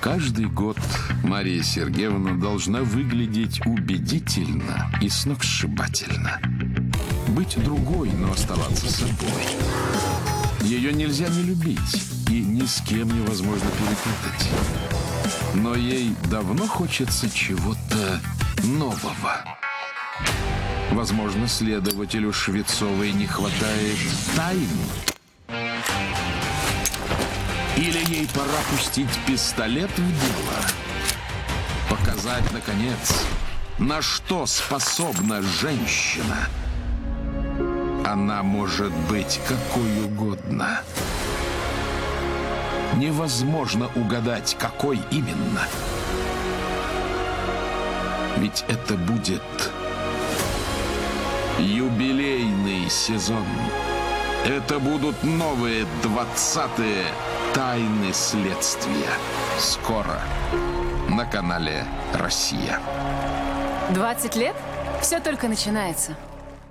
Каждый год Мария Сергеевна должна выглядеть убедительно и сногсшибательно. Быть другой, но оставаться собой. Ее нельзя не любить и ни с кем невозможно перепутать. Но ей давно хочется чего-то нового. Возможно, следователю Швецовой не хватает тайн. Или ей пора пустить пистолет в дело. Показать, наконец, на что способна женщина. Она может быть какой угодно. Невозможно угадать, какой именно. Ведь это будет юбилейный сезон. Это будут новые 20-е «Тайны следствия». Скоро на канале «Россия». 20 лет? Все только начинается.